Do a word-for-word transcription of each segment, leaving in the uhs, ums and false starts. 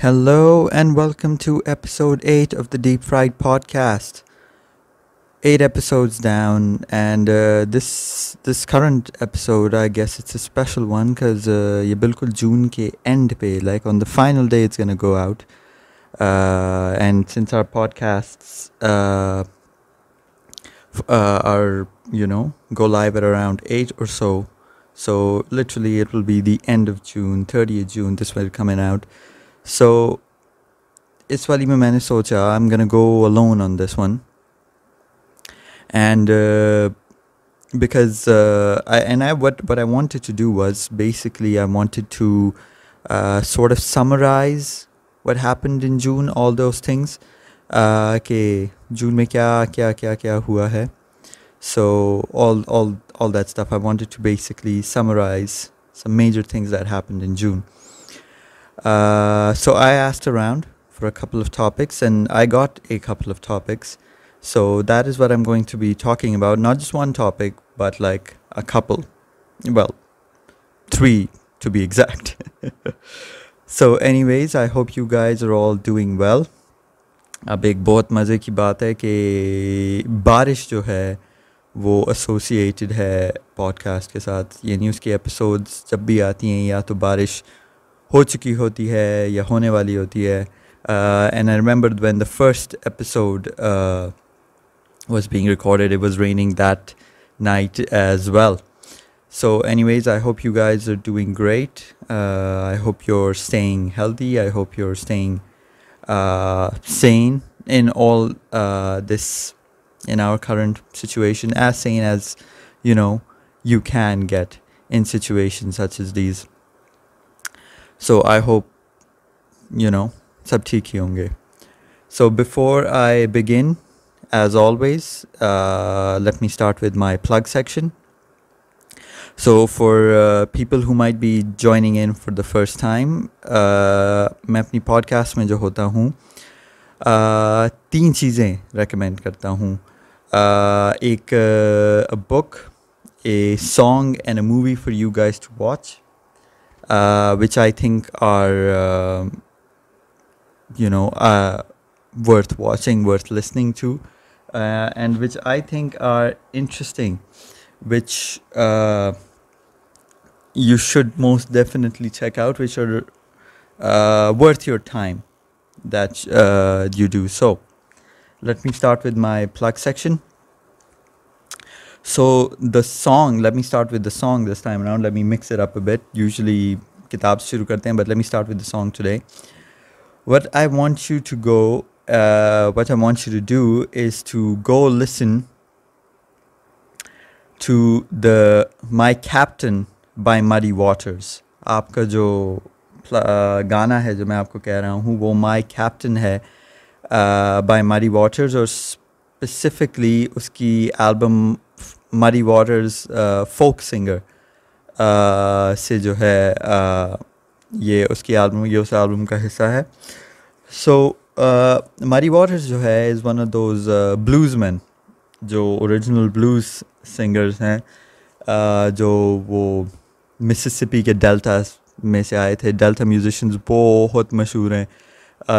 Hello and welcome to episode eight of the Deep Fried Podcast. Eight episodes down, and uh, this this current episode, I guess it's a special one because uh, ये बिल्कुल June के end पे, like on the final day, it's gonna go out. Uh, and since our podcasts uh, uh, are, you know, go live at around eight or so, so literally it will be the end of June, thirtieth of June. This will be coming out. So اس والی میں میں نے سوچا I am gonna go alone on this one and because and I what what I wanted to do was basically I wanted to sort of summarize what happened in June all those things کہ جون میں کیا کیا کیا کیا ہوا ہے so all all all that stuff I wanted to basically summarize some major things that happened in June. Uh, so I asked around for a couple of topics and I got a couple of topics. So that is what I'm going to be talking about. Not just one topic, but like a couple. Well, three to be exact. So anyways, I hope you guys are all doing well. اب ایک بہت مزے کی بات ہے کہ بارش جو ہے وہ associated ہے podcast کے ساتھ. یعنی اس کے episodes جب بھی آتی ہیں یا تو بارش ہو چکی ہوتی ہے یا ہونے والی ہوتی ہے. And I remember when the first episode was being recorded it was raining that night as well. So anyways I hope you guys are doing great. I hope you are staying healthy. I hope you are staying sane in all this in our current situation as sane as you know you can get in situation such as these. So I hope, you know, sab theek hi honge. So before I begin, as always, uh, let me start with my plug section. So for uh, people who might be joining in for the first time, uh, main apni podcast mein jo hota hoon, uh, teen cheezein recommend karta hoon. Uh, ek, uh, a book, a song and a movie for you guys to watch. Uh, which I think are, uh, you know, uh, worth watching, worth listening to, uh, and which I think are interesting, which uh, you should most definitely check out, which are uh, worth your time that uh, you do. So, let me start with my plug section. So the song, let me start with the song this time around. Let me mix it up a bit. Usually kitab se shuru karte hain, but let me start with the song today. What I want you to go, uh, what I want you to do is to go listen to the My Captain by Muddy Waters. Aapka jo uh, gana hai jo main aapko keh raha hu wo My Captain hai uh, by Muddy Waters, or specifically uski album Muddy Waters folk singer سے جو ہے یہ اس کی album یہ اس album کا حصہ ہے. سو مری Waters جو ہے is one of those blues men جو اوریجنل بلوز سنگرز ہیں جو وہ مسیسپی کے ڈیلٹا میں سے آئے تھے. ڈیلٹا میوزیشنز بہت مشہور ہیں.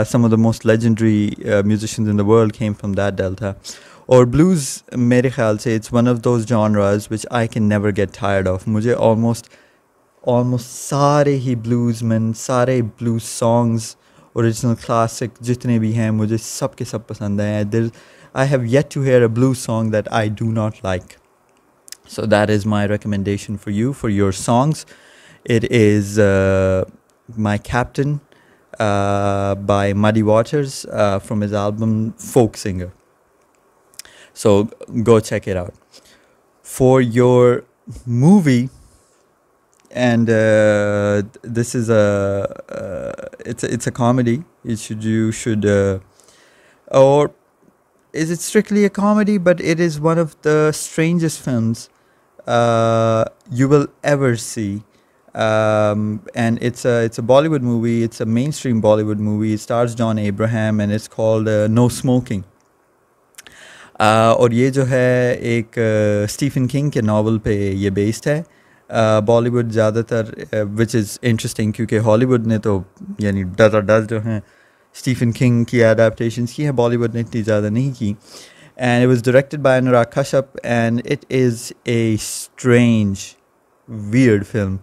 Some of the most legendary musicians in the world came from that delta. اور بلوز میرے خیال سے it's one of those genres which I can never get tired of. مجھے آلموسٹ آلموسٹ سارے ہی بلوز مین سارے بلوز سانگز اوریجنل کلاسک جتنے بھی ہیں مجھے سب کے سب پسند ہیں. There I have yet to hear a blues song that I do not like. So that is my recommendation for you for your songs. It is my captain by Muddy Waters from his album folk singer. So go check it out. For your movie, and uh, this is a uh, it's a, it's a comedy. You should you should uh, or is it strictly a comedy? But it is one of the strangest films uh, you will ever see, um, and it's a it's a Bollywood movie. It's a mainstream Bollywood movie. It stars John Abraham, and it's called uh, No Smoking. اور یہ جو ہے ایک Stephen king کے novel پہ یہ based ہے. بالی would زیادہ تر وچ از انٹرسٹنگ کیونکہ ہالی ووڈ نے تو یعنی ڈزا ڈز جو ہیں اسٹیفن کنگ کی ایڈاپٹیشنس کی ہے, بالی ووڈ نے اتنی زیادہ نہیں کی. And it was directed by Anurag Kashyap and it is a strange weird film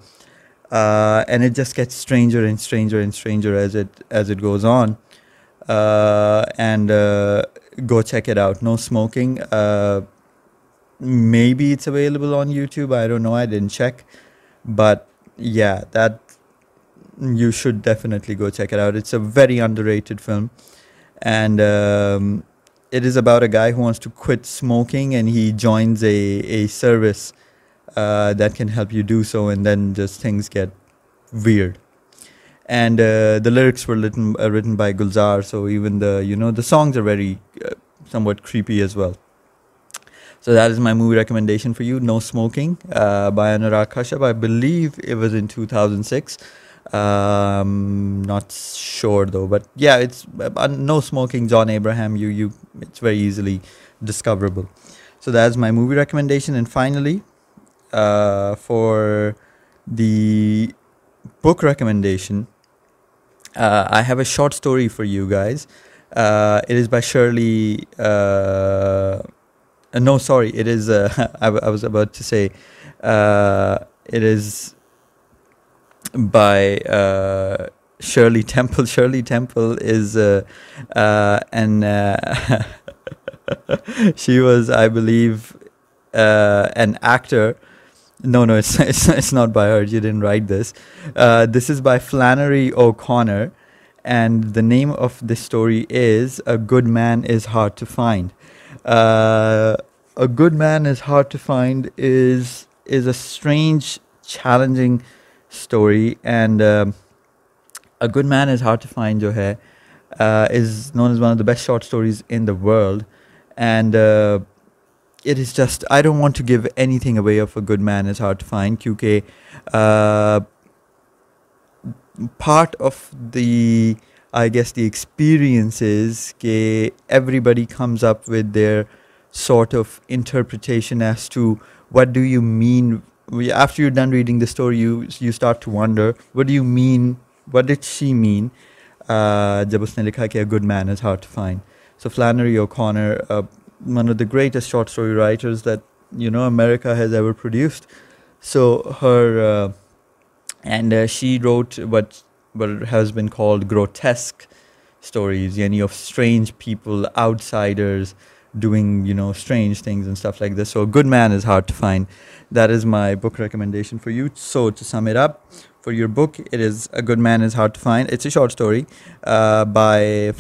and it just gets stranger and stranger and stranger as it as it goes on, and go check it out. No Smoking. Maybe it's available on YouTube. I don't know. I didn't check, but yeah, that you should definitely go check it out. It's a very underrated film, and it is about a guy who wants to quit smoking, and he joins a service that can help you do so, and then just things get weird. And the lyrics were written, uh, written by Gulzar, so even the, you know, the songs are very uh, somewhat creepy as well. So that is my movie recommendation for you, No Smoking uh, by Anurag Kashyap. I believe it was in two thousand six. Um, not sure though, but yeah, it's uh, No Smoking, John Abraham. You, you, it's very easily discoverable. So that is my movie recommendation. And finally, uh, for the book recommendation, Uh, I have a short story for you guys. Uh, it is by Shirley... Uh, no, sorry. It is... Uh, I, w- I was about to say... Uh, it is by uh, Shirley Temple. Shirley Temple is... Uh, uh, and uh, she was, I believe, uh, an actor... No, no, it's it's it's not by her. You didn't write this. Uh, this is by Flannery O'Connor, and the name of this story is "A Good Man Is Hard to Find." Uh, "A Good Man Is Hard to Find" is is a strange, challenging story, and um, "A Good Man Is Hard to Find" jo hai, uh, is known as one of the best short stories in the world, and. Uh, It is just, I don't want to give anything away of A Good Man Is Hard to Find, because uh, part of the, I guess, the experience is that everybody comes up with their sort of interpretation as to what do you mean. After you're done reading the story, you you start to wonder, what do you mean, what did she mean, jab usne likha ki A Good Man Is Hard to Find. So Flannery O'Connor, uh, one of the greatest short story writers that, you know, America has ever produced. So her uh, and uh, she wrote what what has been called grotesque stories, yani of strange people, outsiders doing, you know, strange things and stuff like this. So A Good Man Is Hard to Find. That is my book recommendation for you. So to sum it up, for your book, it is A Good Man Is Hard to Find. It's a short story uh, by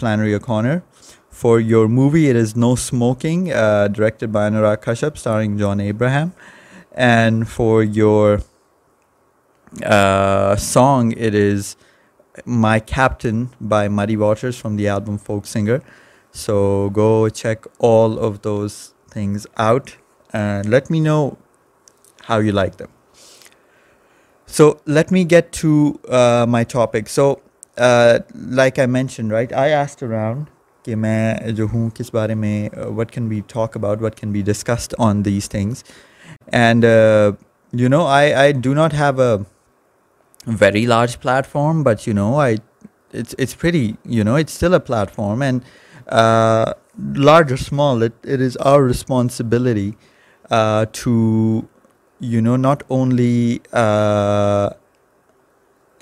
Flannery O'Connor. For your movie, it is No Smoking, uh, directed by Anurag Kashyap, starring John Abraham. And for your uh, song, it is My Captain by Muddy Waters from the album Folk Singer. So go check all of those things out and let me know how you like them. So let me get to uh, my topic. So uh, like I mentioned, right, I asked around کہ میں جو ہوں کس بارے میں, what can we talk about, what can be discussed on these things. And uh, you know, I, I do not have a very large platform, but you know, I it's it's pretty, you know, it's still a platform, and uh, large or small, it it is our responsibility uh, to, you know, not only uh,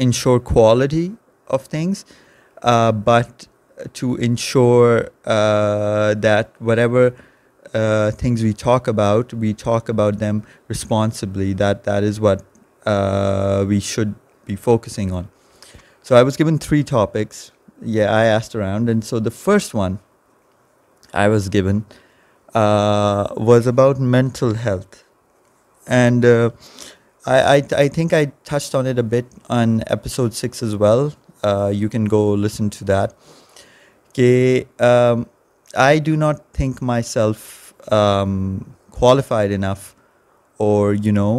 ensure quality of things, uh, but to ensure uh, that whatever uh, things we talk about, we talk about them responsibly. That that is what uh, we should be focusing on. So I was given three topics. Yeah, I asked around. And so the first one I was given uh, was about mental health. And uh, I, I, I think I touched on it a bit on episode six as well. Uh, you can go listen to that. کہ I do not think myself qualified enough, اور you know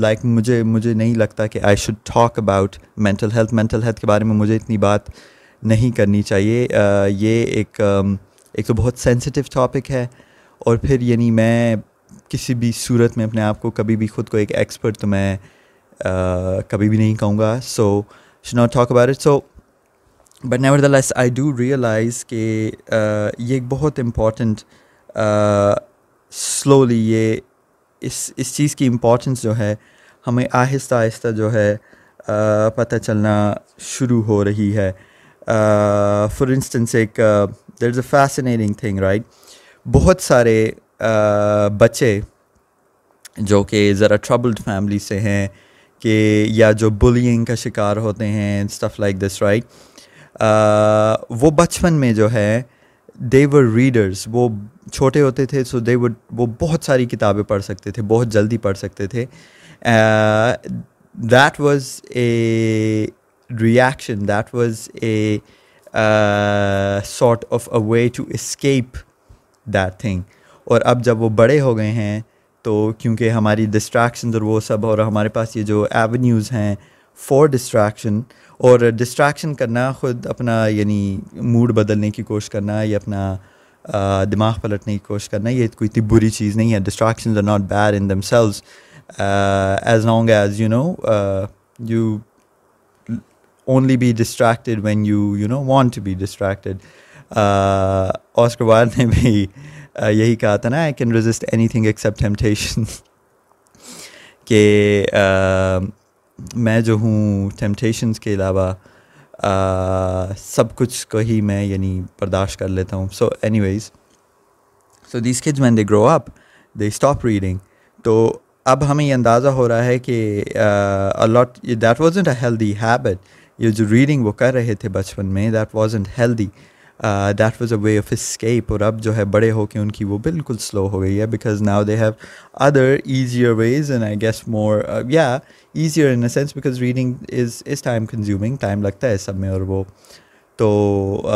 like مجھے مجھے نہیں لگتا کہ I should talk about mental health. Mental health کے بارے میں مجھے اتنی بات نہیں کرنی چاہیے. uh, یہ ایک um, ایک تو بہت سینسیٹیو ٹاپک ہے, اور پھر یعنی میں کسی بھی صورت میں اپنے آپ کو کبھی بھی, خود کو ایک ایکسپرٹ تو میں uh, کبھی بھی نہیں کہوں گا. سو should not talk about it. So, but nevertheless, I do realize کہ یہ ایک بہت امپورٹنٹ slowly یہ اس اس چیز کی امپورٹنس جو ہے ہمیں آہستہ آہستہ جو ہے پتہ چلنا شروع ہو رہی ہے. فار انسٹنس ایک there is a fascinating thing right. بہت سارے بچے جو کہ ذرا ٹربلڈ فیملی سے ہیں کہ یا جو بلینگ کا شکار ہوتے ہیں اسٹف لائک دس رائٹ, وہ بچپن میں جو ہے دے ور ریڈرز, وہ چھوٹے ہوتے تھے سو دے وڈ, وہ بہت ساری کتابیں پڑھ سکتے تھے, بہت جلدی پڑھ سکتے تھے. That was a reaction, that was a sort of a way to escape that thing. اور اب جب وہ بڑے ہو گئے ہیں تو کیونکہ ہماری ڈسٹریکشنز اور وہ سب, اور ہمارے پاس یہ جو ایونیوز ہیں فار ڈسٹریکشن, اور ڈسٹریکشن کرنا خود اپنا یعنی موڈ بدلنے کی کوشش کرنا یا اپنا دماغ پلٹنے کی کوشش کرنا, یہ کوئی اتنی بری چیز نہیں ہے. Distractions are not bad in themselves as long as you know you only be distracted when you, you know, want to be distracted. Uh, Oscar Wilde نے بھی uh, یہی کہا تھا نا, I can resist anything except temptation. کہ uh, میں جو ہوں temptations کے علاوہ uh, سب کچھ کو ہی میں یعنی برداشت کر لیتا ہوں. So anyways, so these kids when they grow up, they stop reading. تو اب ہمیں یہ اندازہ ہو رہا ہے کہ uh, a lot, that wasn't a healthy habit. یہ جو ریڈنگ وہ کر رہے تھے بچپن میں, that wasn't healthy, that was a way of escape. اور اب جو ہے بڑے ہو کے ان کی وہ بالکل سلو ہو گئی ہے, because now they have other easier ways and I guess more, یا easier in a sense because reading is is time consuming, time لگتا ہے سب میں. اور وہ تو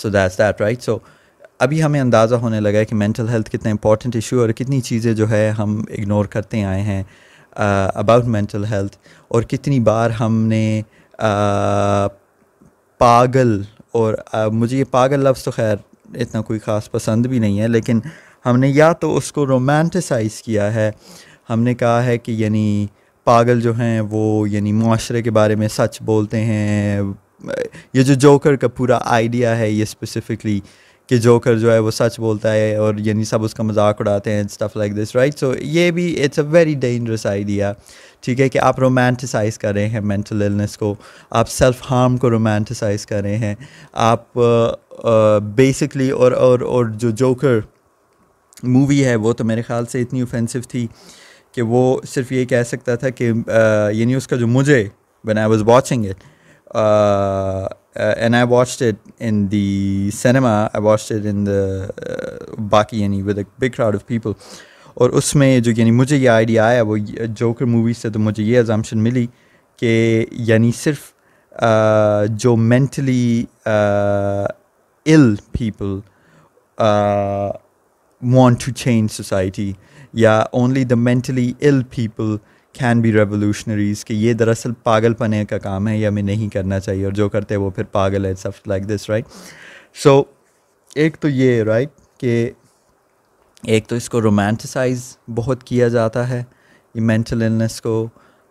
سو دیٹس دیٹ رائٹ. سو ابھی ہمیں اندازہ ہونے لگا ہے کہ مینٹل ہیلتھ کتنا امپورٹنٹ ایشو, اور کتنی چیزیں جو ہے ہم اگنور کرتے آئے ہیں اباؤٹ مینٹل ہیلتھ, اور کتنی بار ہم نے uh, پاگل, اور uh, مجھے یہ پاگل لفظ تو خیر اتنا کوئی خاص پسند بھی نہیں ہے, لیکن ہم نے یا تو اس کو رومانٹیسائز کیا ہے, ہم نے کہا ہے کہ یعنی پاگل جو ہیں وہ یعنی معاشرے کے بارے میں سچ بولتے ہیں. یہ جو جوکر کا پورا آئیڈیا ہے یہ اسپیسیفکلی, کہ جوکر جو ہے وہ سچ بولتا ہے اور یعنی سب اس کا مذاق اڑاتے ہیں stuff like this right. So یہ بھی it's a very dangerous idea, ٹھیک ہے, کہ آپ رومانٹیسائز کر رہے ہیں مینٹل ایلنس کو, آپ سیلف ہارم کو رومانٹیسائز کر رہے ہیں آپ بیسکلی. اور اور اور جو جوکر مووی ہے وہ تو میرے خیال سے اتنی اوفینسو تھی کہ وہ صرف یہ کہہ سکتا تھا کہ یعنی اس کا جو مجھے when I was watching it, Uh, uh, and I watched it in the cinema, I watched it in the uh, باقی یعنی with a big crowd of people. اور اس میں جو یعنی مجھے یہ آئیڈیا آیا وہ جوکر مووی سے, تو مجھے یہ assumption ملی کہ یعنی صرف uh, جو mentally uh, ill people uh, want to change society, یا only the mentally ill people can be revolutionaries, کہ یہ دراصل پاگل پنے کا کام ہے, یا ہمیں نہیں کرنا چاہیے, اور جو کرتے وہ پھر پاگل ہے, stuff like this right. سو ایک تو یہ رائٹ کہ ایک تو اس کو رومانٹیسائز بہت کیا جاتا ہے یہ مینٹل النس کو,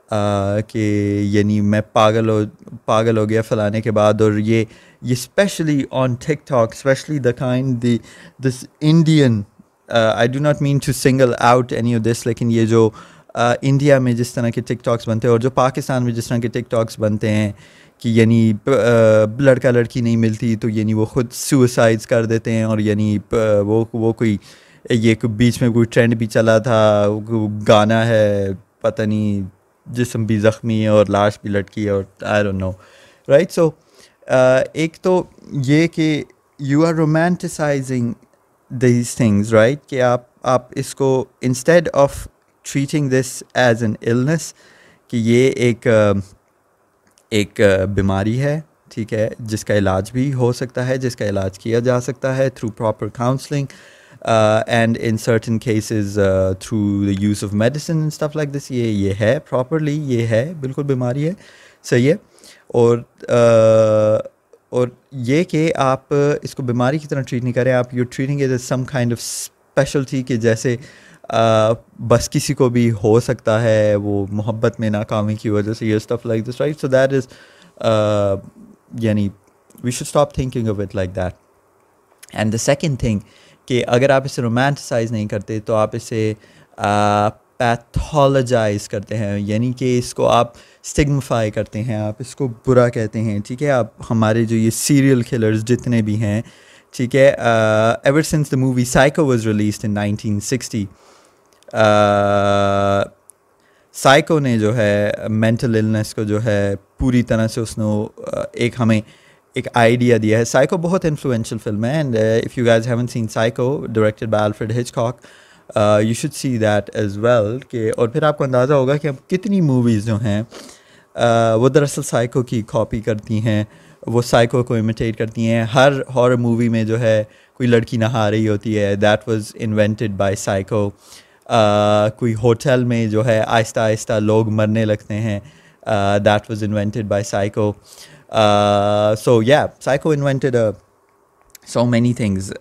کہ یعنی میں پاگل ہو پاگل ہو گیا فلانے کے بعد. اور یہ یہ especially on TikTok, especially the kind the this Indian, I do not mean to single out any of this, لیکن یہ جو انڈیا میں جس طرح کے ٹک ٹاکس بنتے ہیں اور جو پاکستان میں جس طرح کے ٹک ٹاکس بنتے ہیں کہ یعنی لڑکا لڑکی نہیں ملتی تو یعنی وہ خود سوئسائڈ کر دیتے ہیں, اور یعنی وہ وہ کوئی یہ بیچ میں کوئی ٹرینڈ بھی چلا تھا, گانا ہے پتہ نہیں جسم بھی زخمی ہے اور لاش بھی لٹکی, اور آئی ڈونٹ نو رائٹ. سو ایک تو یہ کہ you are رومانٹیسائزنگ these things right, کہ آپ آپ اس کو instead of treating this as an illness, کہ یہ ایک ایک بیماری ہے, ٹھیک ہے, جس کا علاج بھی ہو سکتا ہے, جس کا علاج کیا جا سکتا ہے through proper counselling and in certain cases through the use of medicine and stuff like this, یہ یہ ہے پراپرلی, یہ ہے بالکل بیماری ہے, صحیح ہے. اور uh, اور یہ کہ آپ اس کو بیماری کی طرح ٹریٹ نہیں کریں, آپ you treating it as some kind of speciality, کہ جیسے بس کسی کو بھی ہو سکتا ہے وہ محبت میں ناکامی کی وجہ سے, یہ stuff like this right. So that is یعنی we should stop thinking of it like that. And the second thing کہ اگر آپ اسے رومانٹیسائز نہیں کرتے تو آپ اسے پیتھولوجائز کرتے ہیں, یعنی کہ اس کو آپ اسٹگمفائی کرتے ہیں, آپ اس کو برا کہتے ہیں. ٹھیک ہے, آپ ہمارے جو یہ سیریل کلرز جتنے بھی ہیں, ٹھیک ہے, ever since the movie Psycho was released in nineteen sixty, Psycho نے جو ہے مینٹل النس کو جو ہے پوری طرح سے اس نے ایک ہمیں ایک آئیڈیا دیا ہے. سائیکو بہت انفلوئنشل فلم ہے, and if you guys haven't seen Psycho directed by Alfred Hitchcock, you should see that as well. کہ اور پھر آپ کو اندازہ ہوگا کہ اب کتنی موویز جو ہیں وہ دراصل سائیکو کی کاپی کرتی ہیں, وہ سائیکو کو امیٹیٹ کرتی ہیں. ہر ہارر مووی میں جو ہے کوئی لڑکی نہا رہی ہوتی ہے, that was invented by psycho. کوئی ہوٹل میں جو ہے آہستہ آہستہ لوگ مرنے لگتے ہیں, that was invented by psycho. So یا psycho invented so many things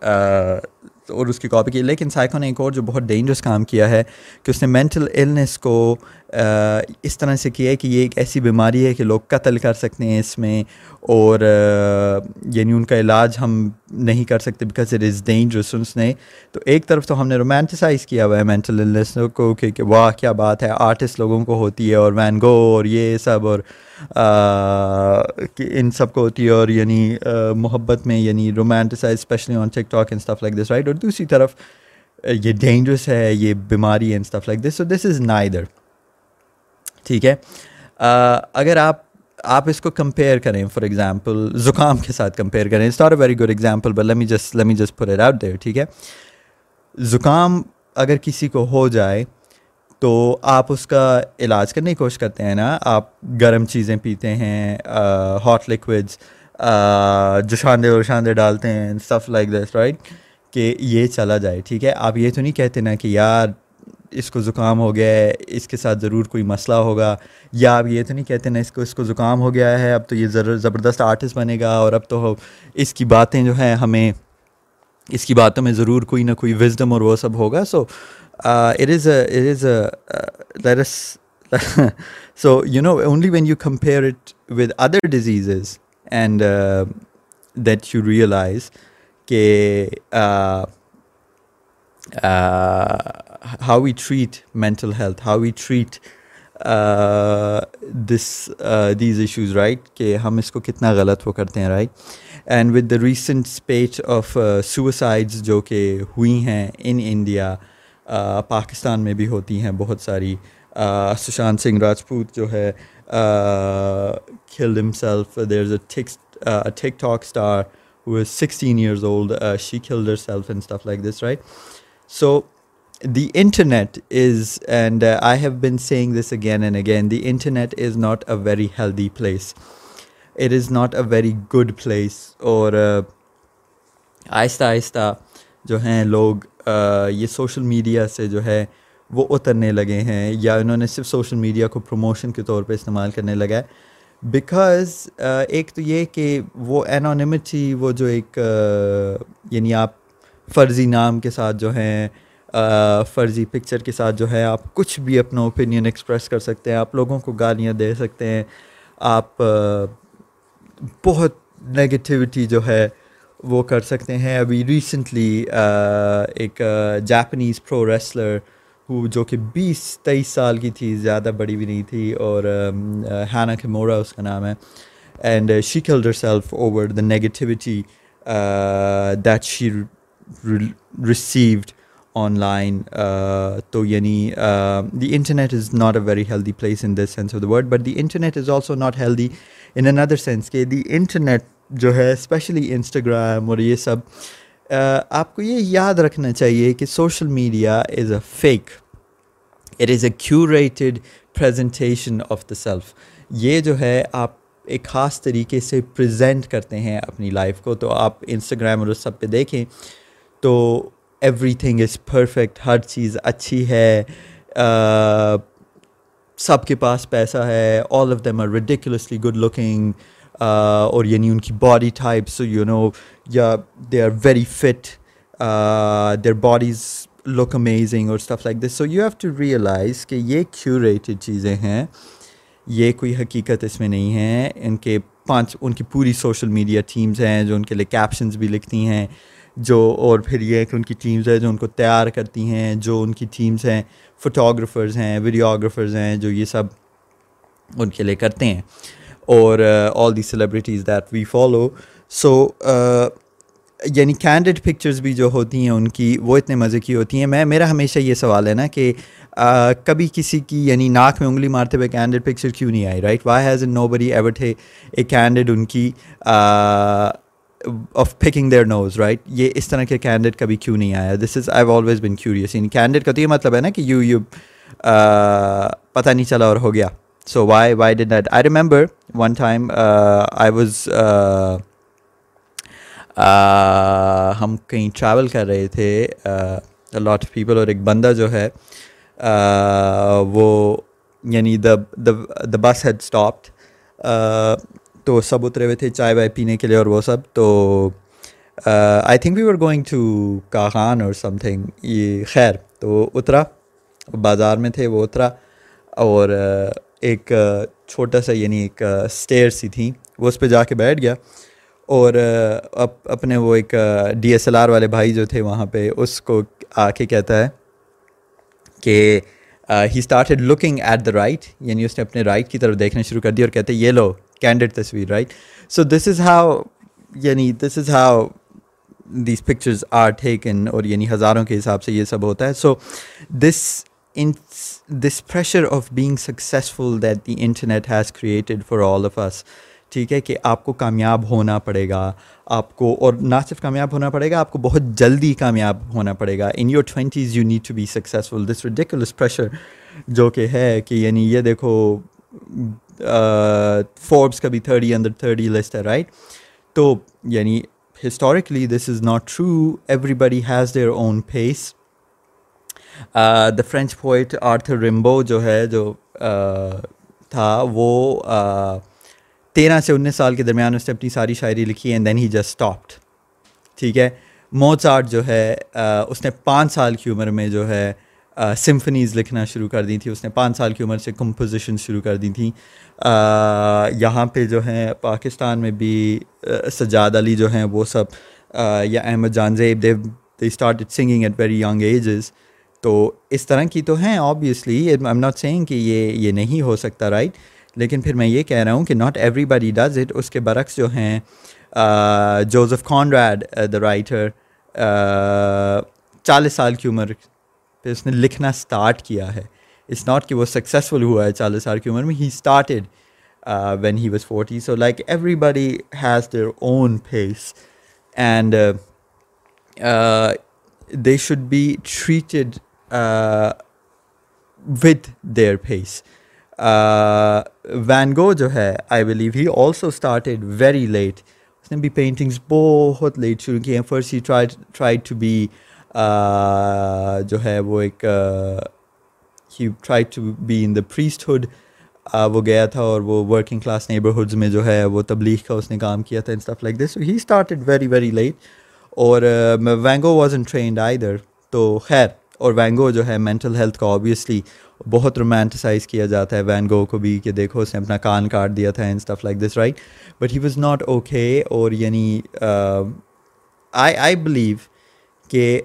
اور اس کی کاپی کی. لیکن سائیکو نے ایک اور جو بہت ڈینجرس کام کیا ہے کہ اس نے مینٹل النس کو uh, اس طرح سے کیا ہے کہ یہ ایک ایسی بیماری ہے کہ لوگ قتل کر سکتے ہیں اس میں, اور uh, یعنی ان کا علاج ہم نہیں کر سکتے بیکاز اٹ از ڈینجرس. اس نے تو ایک طرف تو ہم نے رومانٹیسائز کیا ہوا ہے مینٹل النس کو کہ واہ کیا بات ہے, آرٹسٹ لوگوں کو ہوتی ہے اور وین گو اور یہ سب اور uh, ان سب کو ہوتی ہے, اور یعنی uh, محبت میں یعنی romanticise especially on TikTok and stuff like this right. دوسری طرف یہ ڈینجرس ہے, یہ بیماری ہے, stuff like this. So this is neither. ٹھیک ہے, اگر آپ آپ اس کو کمپیئر کریں فار ایگزامپل زکام کے ساتھ کمپیئر کریں, it's not a very good example but let me just let me just put it out there. ٹھیک ہے, زکام اگر کسی کو ہو جائے تو آپ اس کا علاج کرنے کی کوشش کرتے ہیں نا, آپ گرم چیزیں پیتے ہیں, ہاٹ لکوڈس, جوشاندے وشاندے ڈالتے ہیں, اسٹف لائک دس رائٹ, کہ یہ چلا جائے. ٹھیک ہے, آپ یہ تو نہیں کہتے نا کہ یار اس کو زکام ہو گیا ہے, اس کے ساتھ ضرور کوئی مسئلہ ہوگا, یا آپ یہ تو نہیں کہتے نا اس کو اس کو زکام ہو گیا ہے اب تو یہ ضرور زبردست آرٹسٹ بنے گا, اور اب تو اس کی باتیں جو ہیں ہمیں اس کی باتوں میں ضرور کوئی نہ کوئی وزڈم اور وہ سب ہوگا. So it is it is let us so you know only when you compare it with other diseases and that you realise کہ how we treat mental health, how we treat this these issues right, کہ ہم اس کو کتنا غلط وہ کرتے ہیں right. And with the recent speech of suicides جو کہ ہوئی ہیں ان انڈیا, پاکستان میں بھی ہوتی ہیں بہت ساری. سشانت سنگھ راجپوت جو ہے killed himself, there is a TikTok star who was sixteen years old, uh, she killed herself and stuff like this, right? So the internet is, and uh, I have been saying this again and again, the internet is not a very healthy place. It is not a very good place. Or uh, aista aista jo hain log uh, ye social media se jo hai wo utarne lage hain, ya unhone sirf social media ko promotion ke taur pe istemal karne laga hai. Because uh, ایک تو یہ کہ وہ انونیمٹی, وہ جو ایک uh, یعنی آپ فرضی نام کے ساتھ جو ہیں, uh, فرضی پکچر کے ساتھ جو ہے آپ کچھ بھی اپنا اوپینین ایکسپریس کر سکتے ہیں, آپ لوگوں کو گالیاں دے سکتے ہیں, آپ uh, بہت نگیٹیوٹی جو ہے وہ کر سکتے ہیں. ابھی ریسنٹلی uh, ایک جاپنیز پرو ریسلر جو کہ بیس تیئیس سال کی تھی, زیادہ بڑی بھی نہیں تھی, اور ہانا کیمورا اس کا نام ہے, and she killed herself over the negativity that she received online. تو یعنی the internet is not a very healthy place in this sense of the word, but the internet is also not healthy in another sense کہ the internet جو ہے especially Instagram اور یہ سب, Uh, آپ کو یہ یاد رکھنا چاہیے کہ social media is a fake, it is a curated presentation of the self. یہ جو ہے آپ ایک خاص طریقے سے پریزنٹ کرتے ہیں اپنی لائف کو. تو آپ انسٹاگرام اور اس سب پہ دیکھیں تو ایوری تھنگ از پرفیکٹ, ہر چیز اچھی ہے, uh, سب کے پاس پیسہ ہے, all of them are ridiculously good looking, اور یعنی ان کی باڈی ٹائپس یو نو یا they are very fit, their bodies look amazing or stuff like this. So you have to realize کہ یہ curated چیزیں ہیں, یہ کوئی حقیقت اس میں نہیں ہے. ان کے پانچ ان کی پوری سوشل میڈیا ٹیمز ہیں جو ان کے لیے کیپشنز بھی لکھتی ہیں, جو اور پھر یہ کہ ان کی ٹیمز ہیں جو ان کو تیار کرتی ہیں, جو ان کی ٹیمز ہیں فوٹوگرافرز ہیں, ویڈیوگرافرز ہیں, جو یہ سب ان کے لیے کرتے ہیں, اور all the celebrities that we follow. So یعنی کینڈڈ پکچرز بھی جو ہوتی ہیں ان کی وہ اتنے مزے کی ہوتی ہیں. میں میرا ہمیشہ یہ سوال ہے نا کہ کبھی کسی کی یعنی ناک میں انگلی مارتے ہوئے کینڈڈ پکچر کیوں نہیں آئی, right? Why has nobody ever a candid ان کی of picking their nose, right? یہ اس طرح کے کینڈڈ کبھی کیوں نہیں آیا. This is I always been curious. یعنی کینڈڈ کا تو یہ مطلب ہے نا کہ یو یو پتہ نہیں چلا اور ہو گیا. So why why did that? I remember one time uh, I was uh, uh, ہم کہیں travel کر رہے تھے, uh, a lot of people, اور ایک بندہ جو ہے uh, وہ یعنی the the the bus had stopped, uh, تو سب اترے ہوئے تھے چائے وائے پینے کے لیے اور وہ سب. تو uh, I think we were going to Kahan or something. یہ خیر تو اترا, بازار میں تھے, وہ اترا اور uh, ایک چھوٹا سا یعنی ایک اسٹیئر سی تھی, وہ اس پہ جا کے بیٹھ گیا اور اپنے وہ ایک ڈی ایس ایل آر والے بھائی جو تھے وہاں پہ اس کو آ کے کہتا ہے کہ he started looking at the right, یعنی اس نے اپنے رائٹ کی طرف دیکھنا شروع کر دی اور کہتے یہ لو کینڈڈ تصویر, right? So this is how یعنی this is how these pictures are taken, اور یعنی ہزاروں کے حساب سے یہ سب ہوتا ہے. So this in this pressure of being successful that the internet has created for all of us, ٹھیک ہے, کہ آپ کو کامیاب ہونا پڑے گا, آپ کو, اور نہ صرف کامیاب ہونا پڑے گا آپ کو بہت جلدی کامیاب ہونا پڑے گا. In your twenties you need to be successful. This ridiculous pressure جو کہ ہے کہ یعنی یہ دیکھو فوربس کا بھی تھرٹی انڈر تھرٹی لسٹ ہے, رائٹ؟ تو یعنی historically this is not true. Everybody has their own pace. The French poet Arthur Rimbaud جو ہے جو uh, تھا وہ تیرہ سے انیس سال کے درمیان اس نے اپنی ساری شاعری لکھی, and then he just stopped, ٹھیک ہے. موزارٹ جو ہے uh, اس نے پانچ سال کی عمر میں جو ہے سمفنیز uh, لکھنا شروع کر دی تھی, اس نے پانچ سال کی عمر سے کمپوزیشن شروع کر دی تھیں. uh, یہاں پہ جو ہیں پاکستان میں بھی uh, سجاد علی جو ہیں وہ سب, uh, یا Ahmad Jahanzeb, they they started singing at very young ages. تو اس طرح کی تو ہیں obviously, I am not saying کہ یہ یہ نہیں ہو سکتا, رائٹ right? لیکن پھر میں یہ کہہ رہا ہوں کہ not everybody does it. اس کے برعکس جو ہیں جوزف کانراڈ دا رائٹر, چالیس سال کی عمر پہ اس نے لکھنا اسٹارٹ کیا ہے. اٹس ناٹ کہ وہ سکسیزفل ہوا ہے چالیس سال کی عمر میں, he started when he was forty. So like everybody has their own pace and they should be treated Uh, with their pace. uh, Van Gogh جو ہے I believe he also started very late. اس نے بھی paintings بہت late شروع کی ہیں. First he tried tried to be uh, جو ہے وہ ایک uh, he tried to be in the priesthood. uh, وہ گیا تھا اور وہ working class neighborhoods میں جو ہے وہ تبلیغ کا اس نے کام کیا تھا and stuff like this. So he started very very late. اور uh, Van Gogh wasn't trained either. تو خیر, اور وین گو جو ہے مینٹل ہیلتھ کا آبویسلی بہت رومانٹیسائز کیا جاتا ہے وین گو کو بھی, کہ دیکھو اس نے اپنا کان کاٹ دیا تھا and stuff like this, right? But he was not okay. اور یعنی آئی آئی بلیو کہ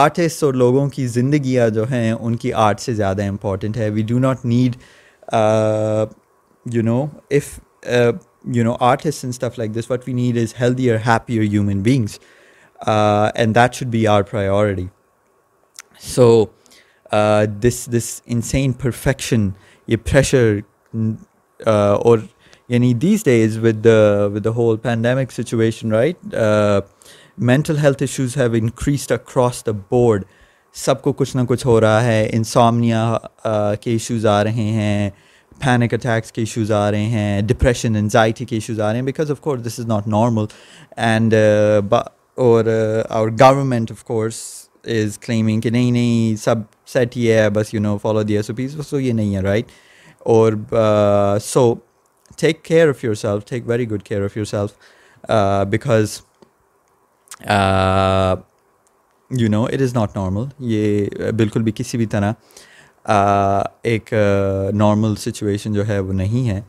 آرٹسٹ اور لوگوں کی زندگیاں جو ہیں ان کی آرٹ سے زیادہ امپورٹنٹ ہے. We do not need you know if you know artist and stuff like this. What we need is healthier happier human beings, and that should be our priority. So uh, this this insane perfection, ye pressure, uh, or yani these days with the with the whole pandemic situation, right? Uh, mental health issues have increased across the board. Sab ko kuch na kuch ho raha hai. Insomnia uh, ke issues aa rahe hain, panic attacks ke issues aa rahe hain, depression, anxiety ke issues aa rahe hain, because of course this is not normal, and uh, but, or uh, our government of course is claiming کہ نہیں نہیں سب set ہی ہے, بس you know follow the S O Ps. So یہ نہیں ہے, right? اور so take care of yourself, take very good care of yourself, because you know it is not normal. یہ بالکل بھی کسی بھی طرح ایک نارمل سچویشن جو ہے وہ نہیں ہے.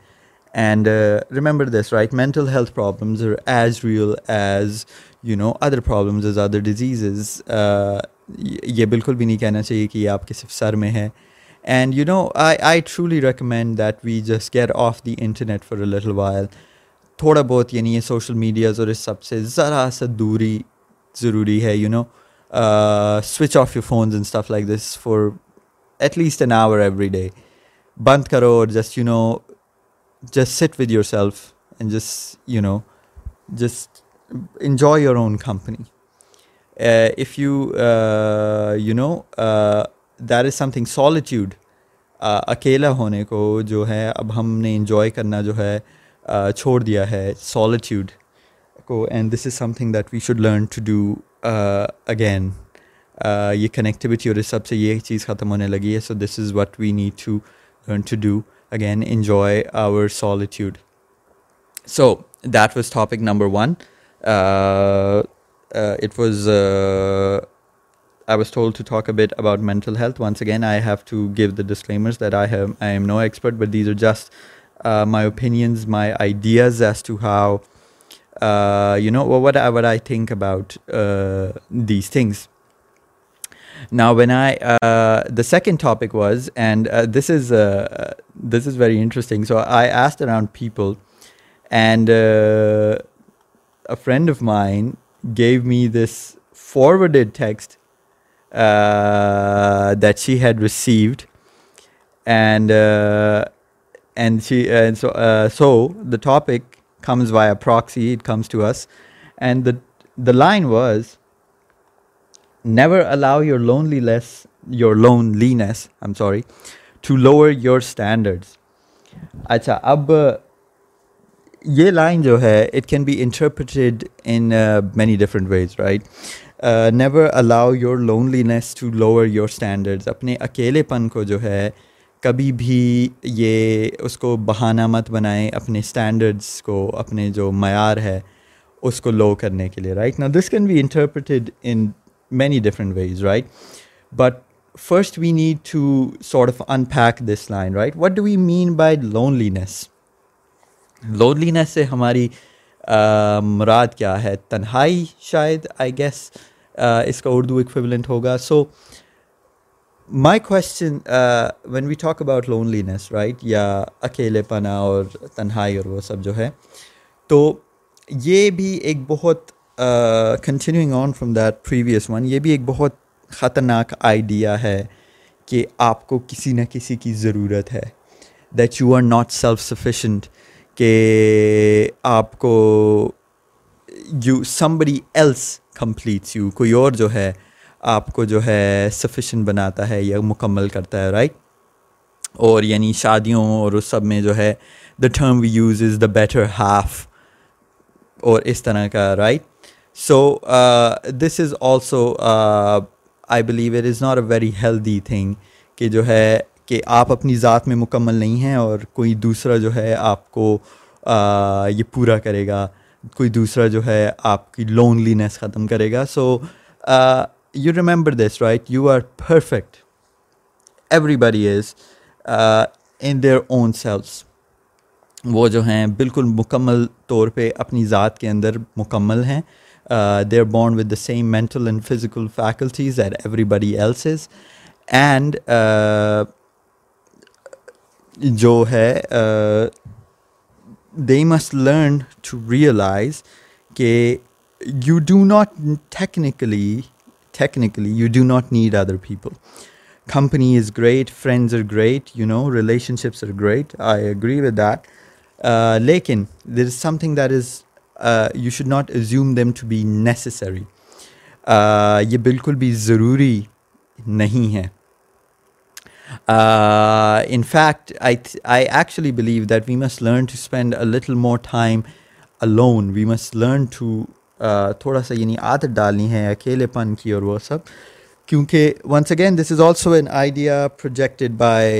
And remember this right, mental health problems are as real as you know other problems as other diseases. یہ بالکل بھی نہیں کہنا چاہیے کہ یہ آپ کے صرف سر میں ہے. And you know I I truly recommend that we just get off the internet for a little while. تھوڑا بہت یعنی یہ سوشل میڈیاز اور اس سب سے ذرا سا دوری ضروری ہے. You know switch off your phones and stuff like this for at least an hour every day. بند کرو اور just you know just sit with yourself and just you know just enjoy your own company. If you you know that is something solitude, اکیلا ہونے کو جو ہے اب ہم نے انجوائے کرنا جو ہے چھوڑ دیا ہے سالیٹیوڈ کو. And this is something that we should learn to do again. یہ کنیکٹیوٹی اور اس سب سے یہ چیز ختم ہونے لگی ہے. So this is what we need to learn to do again, enjoy our solitude. So that was topic number one. It was I was told to talk a bit about mental health. Once again, I have to give the disclaimers that I have, I am no expert, but these are just uh, my opinions, my ideas as to how, uh, you know, what I, what I think about uh, these things. Now, when I, uh, the second topic was, and uh, this is, uh, this is very interesting. So I asked around people, and uh, a friend of mine gave me this forwarded text Uh, that she had received, and uh, and she and so uh, so the topic comes via proxy. It comes to us, and the the line was, "Never allow your loneliness, your loneliness. I'm sorry, to lower your standards." Acha, ab ye line jo hai, it can be interpreted in uh, many different ways, right? Uh, never allow your loneliness to lower your standards. اپنے اکیلے پن کو جو ہے کبھی بھی یہ اس کو بہانہ مت بنائیں اپنے اسٹینڈرڈس کو, اپنے جو معیار ہے اس کو لو کرنے کے لیے. Right now this can be interpreted in many different ways, right, but first we need to sort of unpack this line. Right, what do we mean by loneliness? Loneliness سے ہماری Uh, مراد کیا ہے؟ تنہائی شاید, I guess uh, اس کا Urdu equivalent ہوگا. So my question when we talk about loneliness, right, یا اکیلے پنا اور تنہائی اور وہ سب جو ہے, تو یہ بھی ایک بہت continuing on from that previous one, یہ بھی ایک بہت خطرناک آئیڈیا ہے کہ آپ کو کسی نہ کسی کی ضرورت ہے, that you are not self sufficient, کہ آپ کو you somebody else completes you, کوئی اور جو ہے آپ کو جو ہے sufficient بناتا ہے یا مکمل کرتا ہے. رائٹ, اور یعنی شادیوں اور اس سب میں جو ہے the term we use is the better half اور اس طرح کا. Right, so uh, this is also uh, I believe it is not a very healthy thing, کہ جو ہے کہ آپ اپنی ذات میں مکمل نہیں ہیں اور کوئی دوسرا جو ہے آپ کو یہ پورا کرے گا, کوئی دوسرا جو ہے آپ کی لونلی نیس ختم کرے گا. So you remember this, right, you are perfect, everybody is in their own selves. وہ جو ہیں بالکل مکمل طور پہ اپنی ذات کے اندر مکمل ہیں. They are born with the same mental and physical faculties that everybody else is. And جو ہے they must learn to realize کہ you do not technically technically you do not need other people. Company is great, friends are great, you know relationships are great, I agree with that, لیکن there is something that is you should not assume them to be necessary. یہ بالکل بھی ضروری نہیں ہے. Uh, in fact, I th- I actually believe that we must learn to spend a little more time alone. We must learn to تھوڑا سا یعنی عادت ڈالنی ہے اکیلے پن کی اور وہ سب, کیونکہ once again this is also an idea projected by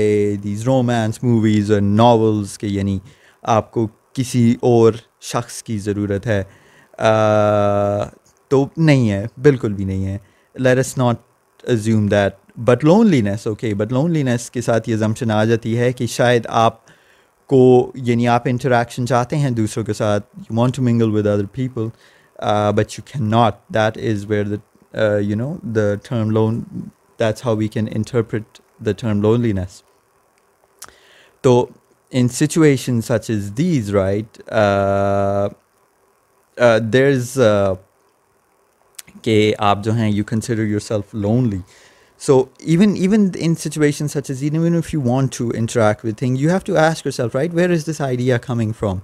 these romance movies and novels, کہ یعنی آپ کو کسی اور شخص کی ضرورت ہے. uh, تو نہیں ہے, بالکل بھی نہیں ہے. let us not assume that. But loneliness, okay, but loneliness کے ساتھ یہ assumption آ جاتی ہے کہ شاید آپ کو یعنی آپ انٹریکشن چاہتے ہیں دوسروں کے ساتھ, you want to mingle with other people, uh, but you cannot. That is where the, uh, you know, the term lone, that's how we can interpret the term loneliness. So in situations such as these, right, uh, uh, there's uh, ke aap jo hain, you consider yourself lonely. So even even in situations such as, even if you want to interact with things, you have to ask yourself, right, where is this idea coming from?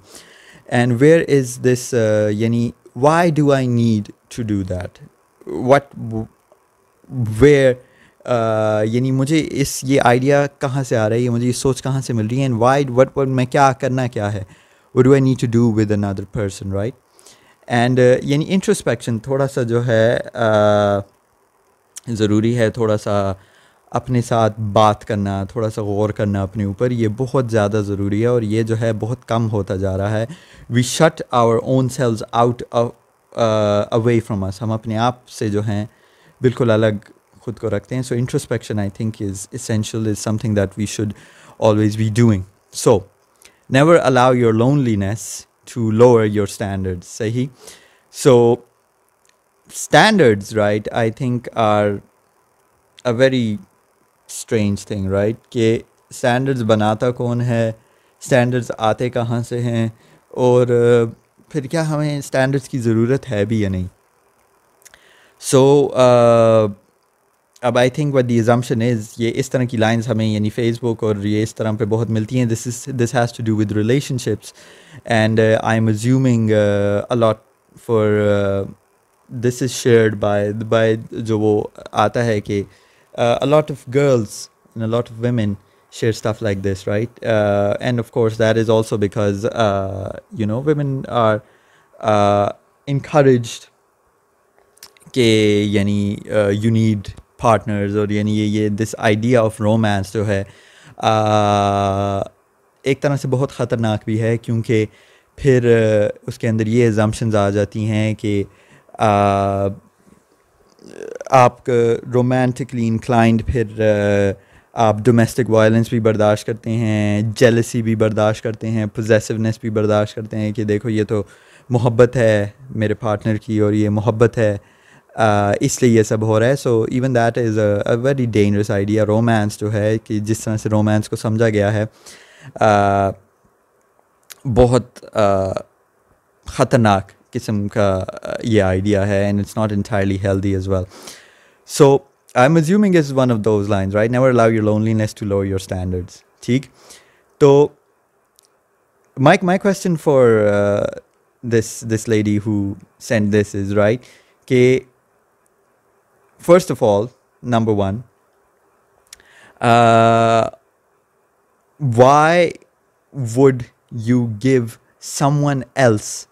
And where is this, uh, yani, why do I need to do that? What, where, uh, yani, mujhe is ye idea kahan se aa rahi hai, mujhe ye soch kahan se mil rahi hai, and why, what, what, main kya karna kya hai? What do I need to do with another person, right? And uh, yani introspection thoda sa jo hai, uh, ضروری ہے, تھوڑا سا اپنے ساتھ بات کرنا, تھوڑا سا غور کرنا اپنے اوپر, یہ بہت زیادہ ضروری ہے اور یہ جو ہے بہت کم ہوتا جا رہا ہے. We shut our own selves out away from us, ہم اپنے آپ سے جو ہیں بالکل الگ خود کو رکھتے ہیں. So introspection I think is essential, is something that we should always be doing. So never allow your loneliness to lower your standard. صحیح. So standards, right, I think are a very strange thing, right, ke standards banata kaun hai, standards aate kahan se hain, aur uh, phir kya hame standards ki zarurat hai bhi ya nahi. So uh, ab I think what the assumption is, ye is tarah ki lines hame yani Facebook aur ye is tarah pe bahut milti hain. This is, this has to do with relationships, and uh, I am assuming uh, a lot for uh, this is shared by by jo wo aata hai ke uh, a lot of girls and a lot of women share stuff like this, right, uh, and of course that is also because uh, you know, women are uh, encouraged ke yani uh, you need partners, or yani ye, ye this idea of romance jo hai uh, ek tarah se bahut khatarnak bhi hai, kyunki phir uh, uske andar ye assumptions aa jati hain ke آپ رومانٹکلی inclined, پھر آپ domestic violence بھی برداشت کرتے ہیں, jealousy بھی برداشت کرتے ہیں, پوزیسونیس بھی برداشت کرتے ہیں کہ دیکھو یہ تو محبت ہے میرے پارٹنر کی اور یہ محبت ہے اس لیے یہ سب ہو رہا ہے. So even that is a very dangerous idea. Romance جو ہے کہ جس طرح سے رومانس کو سمجھا گیا ہے بہت خطرناک قسم کا یہ آئیڈیا ہے, and it's not entirely healthy as well. So I am assuming is one of those lines, right, never allow your loneliness to lower your standards. ٹھیک. تو my my question for this this lady who sent this is, right, کہ first of all number one, why would you give some one else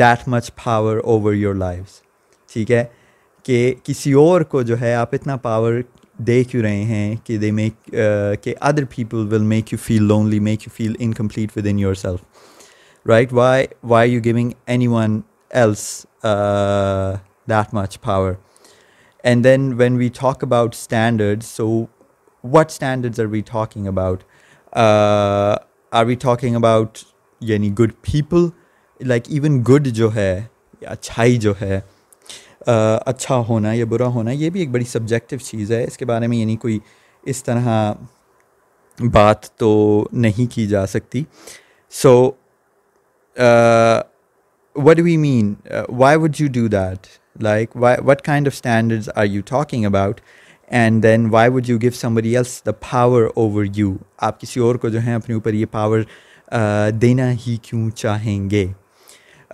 that much power over your lives? ٹھیک ہے کہ کسی اور کو جو ہے آپ اتنا پاور دے کیوں رہے ہیں کہ they make کہ other people will make you feel lonely, make you feel incomplete within yourself, right? Why why are you giving anyone else uh, that much power? And then when we talk about standards, so what standards are we talking about? Uh, are we talking about yani good people? Like even good جو ہے, اچھائی جو ہے, اچھا ہونا یا برا ہونا, یہ بھی ایک بڑی سبجیکٹیو چیز ہے. اس کے بارے میں یعنی کوئی اس طرح بات تو نہیں کی جا سکتی. So what do we mean, why would you do that, like what kind of standards are you talking about, and then why would you give somebody else the power over you. آپ کسی اور کو جو ہیں اپنے اوپر یہ power دینا ہی کیوں چاہیں گے؟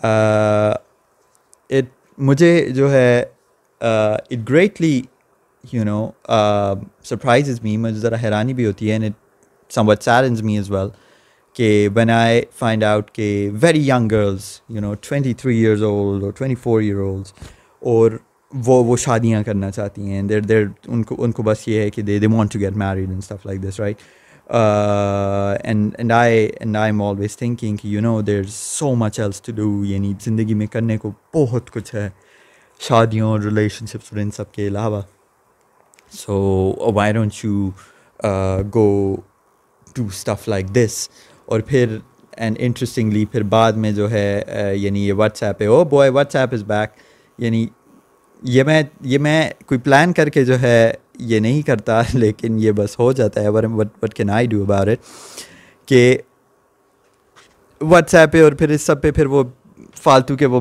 اٹ مجھے جو ہے it greatly you know surprises me, مجھے ذرا حیرانی بھی ہوتی ہے, and it somewhat saddens me as well, کہ وین آئی فائنڈ آؤٹ کہ very young girls you know twenty three years old اور ٹوینٹی فور ایئر اولڈز, اور وہ وہ شادیاں کرنا چاہتی ہیں, دیر دیر ان کو ان کو بس یہ ہے کہ they they want to get married and stuff like this, right. Uh, and and I and I'm always thinking, you know, there's so much else to do. Yani zindagi mein karne ko bahut kuch hai, shaadiyon, relationships, friends, sab ke alawa. So uh, why don't you uh, go to stuff like this? اور پھر and interestingly پھر بعد میں جو ہے uh, یعنی یہ WhatsApp ہے, oh boy WhatsApp is back. یعنی یہ میں یہ میں کوئی پلان کر کے جو ہے یہ نہیں کرتا, لیکن یہ بس ہو جاتا ہے. What can I do about it کہ واٹس ایپ پہ اور پھر اس سب پہ پھر وہ فالتو کے وہ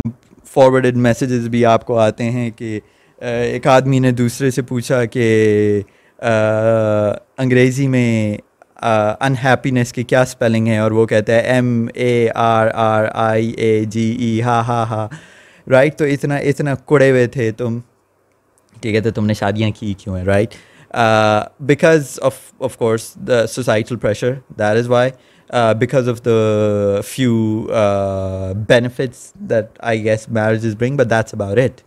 فارورڈڈ میسیجز بھی آپ کو آتے ہیں کہ ایک آدمی نے دوسرے سے پوچھا کہ انگریزی میں انہیپینیس کی کیا اسپیلنگ ہے, اور وہ کہتا ہے M A R R I A G E, ہا ہا ہا رائٹ. تو اتنا اتنا کڑے ہوئے تھے تم, ٹھیک ہے, تو تم نے شادیاں کی کیوں ہیں, right? Because of of course the societal pressure, that is why. Because of the few benefits that I guess marriages bring, but that's about it.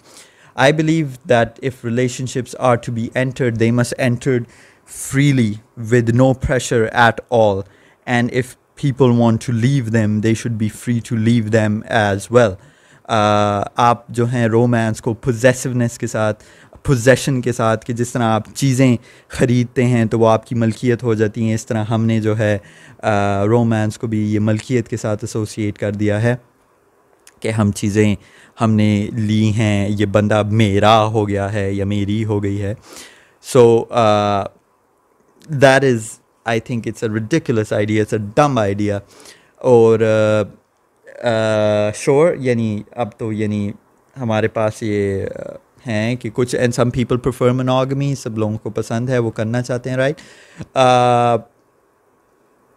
I believe that if relationships are to be entered, they must entered freely with no pressure at all. And if people want to leave them, they should be free to leave them as well. آپ جو ہیں romance کو possessiveness کے ساتھ, position کے ساتھ, کہ جس طرح آپ چیزیں خریدتے ہیں تو وہ آپ کی ملکیت ہو جاتی ہیں, اس طرح ہم نے جو ہے رومانس کو بھی یہ ملکیت کے ساتھ ایسوسیٹ کر دیا ہے کہ ہم چیزیں ہم نے لی ہیں, یہ بندہ میرا ہو گیا ہے یا میری ہو گئی ہے. So that is I think it's a ridiculous idea, it's a dumb idea. اور شور یعنی اب تو یعنی ہمارے پاس یہ ہیں کہ کچھ and some people prefer monogamy, سب لوگوں کو پسند ہے, وہ کرنا چاہتے ہیں, right.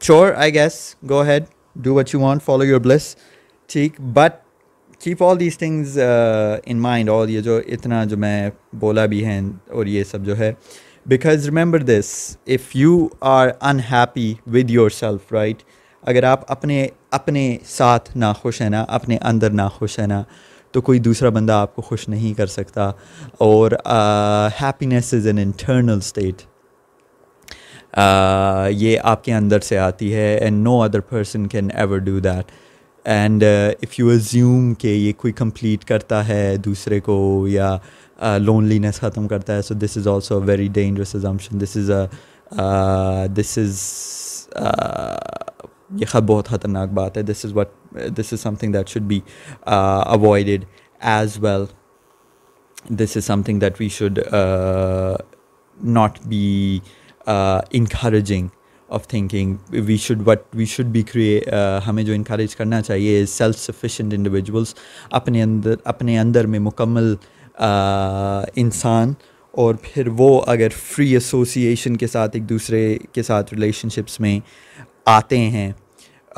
Sure I guess go ahead, do what you want, follow your bliss, ٹھیک, but keep all these things uh, in mind, all یہ جو اتنا جو میں بولا بھی ہیں اور یہ سب جو ہے, because remember this, if you are unhappy with yourself, right, اگر آپ اپنے اپنے ساتھ نہ خوش ہیں نا, اپنے اندر نہ خوش ہیں نا, تو کوئی دوسرا بندہ آپ کو خوش نہیں کر سکتا. اور happiness is an internal state, یہ آپ کے اندر سے آتی ہے, and no other person can ever do that. And if you assume کہ یہ کوئی کمپلیٹ کرتا ہے دوسرے کو یا لونلینس ختم کرتا ہے, so this is also a very dangerous assumption. This is a this is یہ خود بہت خطرناک بات ہے. This is what this is something that should be avoided as well. This is something that we should not be encouraging of thinking. We should what we should be create uh, ہمیں جو encourage کرنا چاہیے is self sufficient individuals, اپنے اندر اپنے اندر میں مکمل uh, انسان, اور پھر وہ اگر free association کے ساتھ ایک دوسرے کے ساتھ relationships میں آتے ہیں,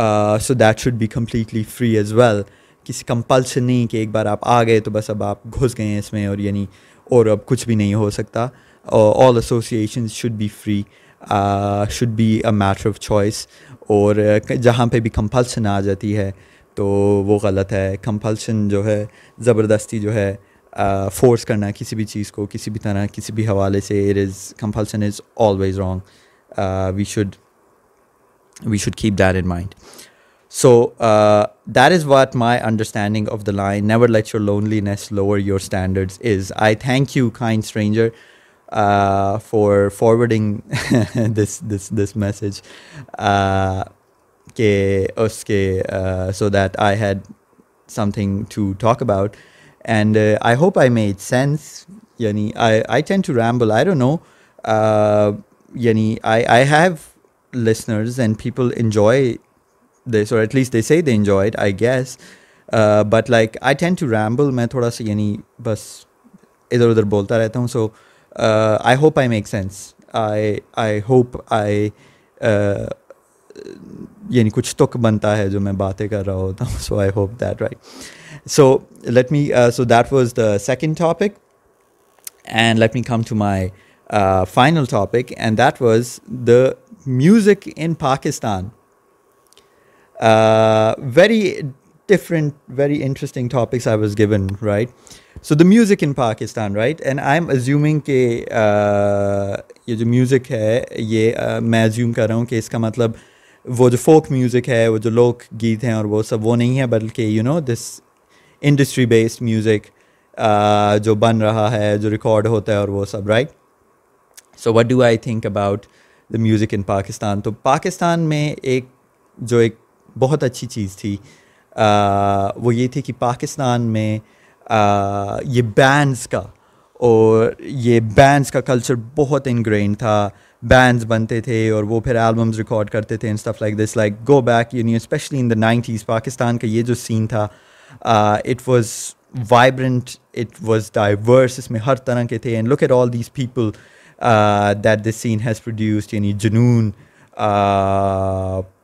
uh, so that should be completely free as well. کسی compulsion نہیں کہ ایک بار آپ آ گئے تو بس اب آپ گھس گئے ہیں اس میں, اور یعنی اور اب کچھ بھی نہیں ہو سکتا. uh, all associations should be free, should be a matter of choice. اور جہاں پہ بھی کمپلشن آ جاتی ہے تو وہ غلط ہے. کمپلشن جو ہے زبردستی جو ہے فورس کرنا کسی بھی چیز کو کسی بھی طرح کسی بھی حوالے سے, it is compulsion is always wrong. we should we should keep that in mind. so that is what my understanding of the line never let your loneliness lower your standards is. I thank you, kind stranger, uh for forwarding this this this message uh ke uske uh, so that I had something to talk about, and uh, I hope I made sense. yani i i tend to ramble, I don't know. uh yani i i have listeners and people enjoy this, or at least they say they enjoy it, I guess. uh but like I tend to ramble, main thoda sa yani bas idhar udhar bolta rehta hu. so Uh, I hope I make sense. I I hope I uh, yani kuch tuk banta hai jo main baatein kar raha hota hu. So I hope that, right. So let me uh, so that was the second topic, and let me come to my uh, final topic, and that was the music in Pakistan. Uh, very different, very interesting topics I was given, right. So the music in Pakistan, right, and I'm assuming کہ یہ جو music ہے یہ میں assume کر رہا ہوں کہ اس کا مطلب وہ جو فوک میوزک ہے, وہ جو لوک گیت ہیں اور وہ سب وہ نہیں ہے, بلکہ you know this industry based music جو بن رہا ہے, جو ریکارڈ ہوتا ہے اور وہ سب, right. So what do I think about the music in Pakistan. تو پاکستان میں ایک جو ایک بہت اچھی چیز تھی وہ یہ تھی کہ پاکستان میں یہ بینڈز کا اور یہ بینڈز کا کلچر بہت انگرینڈ تھا. بینڈز بنتے تھے اور وہ پھر البمز ریکارڈ کرتے تھے and stuff like this like go back you know especially in the nineties Pakistan کا یہ جو سین تھا it was vibrant, it was diverse, اس میں ہر طرح کے تھے. And look at all these people that this scene has produced, یعنی Junoon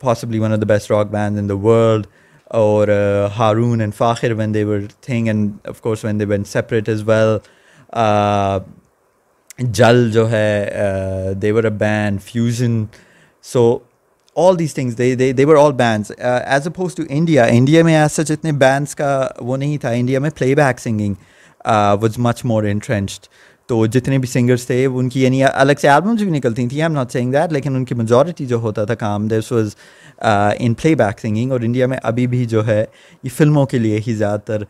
possibly one of the best rock bands in the world, اور Haroon and Fakhir when they were thing and of course when they when separate as well. Jal جو ہے they were a band fusion, so all these things they were all bands as oppose to India. India میں as such اتنے bands کا وہ نہیں تھا. India میں پلے back singing was much more entrenched, تو جتنے بھی سنگرس تھے ان کی یعنی الگ سے البمز بھی نکلتی تھیں, I am not saying that, لیکن ان کی میجورٹی جو ہوتا تھا کام this was in play back singing. اور انڈیا میں ابھی بھی جو ہے یہ فلموں کے لیے ہی زیادہ تر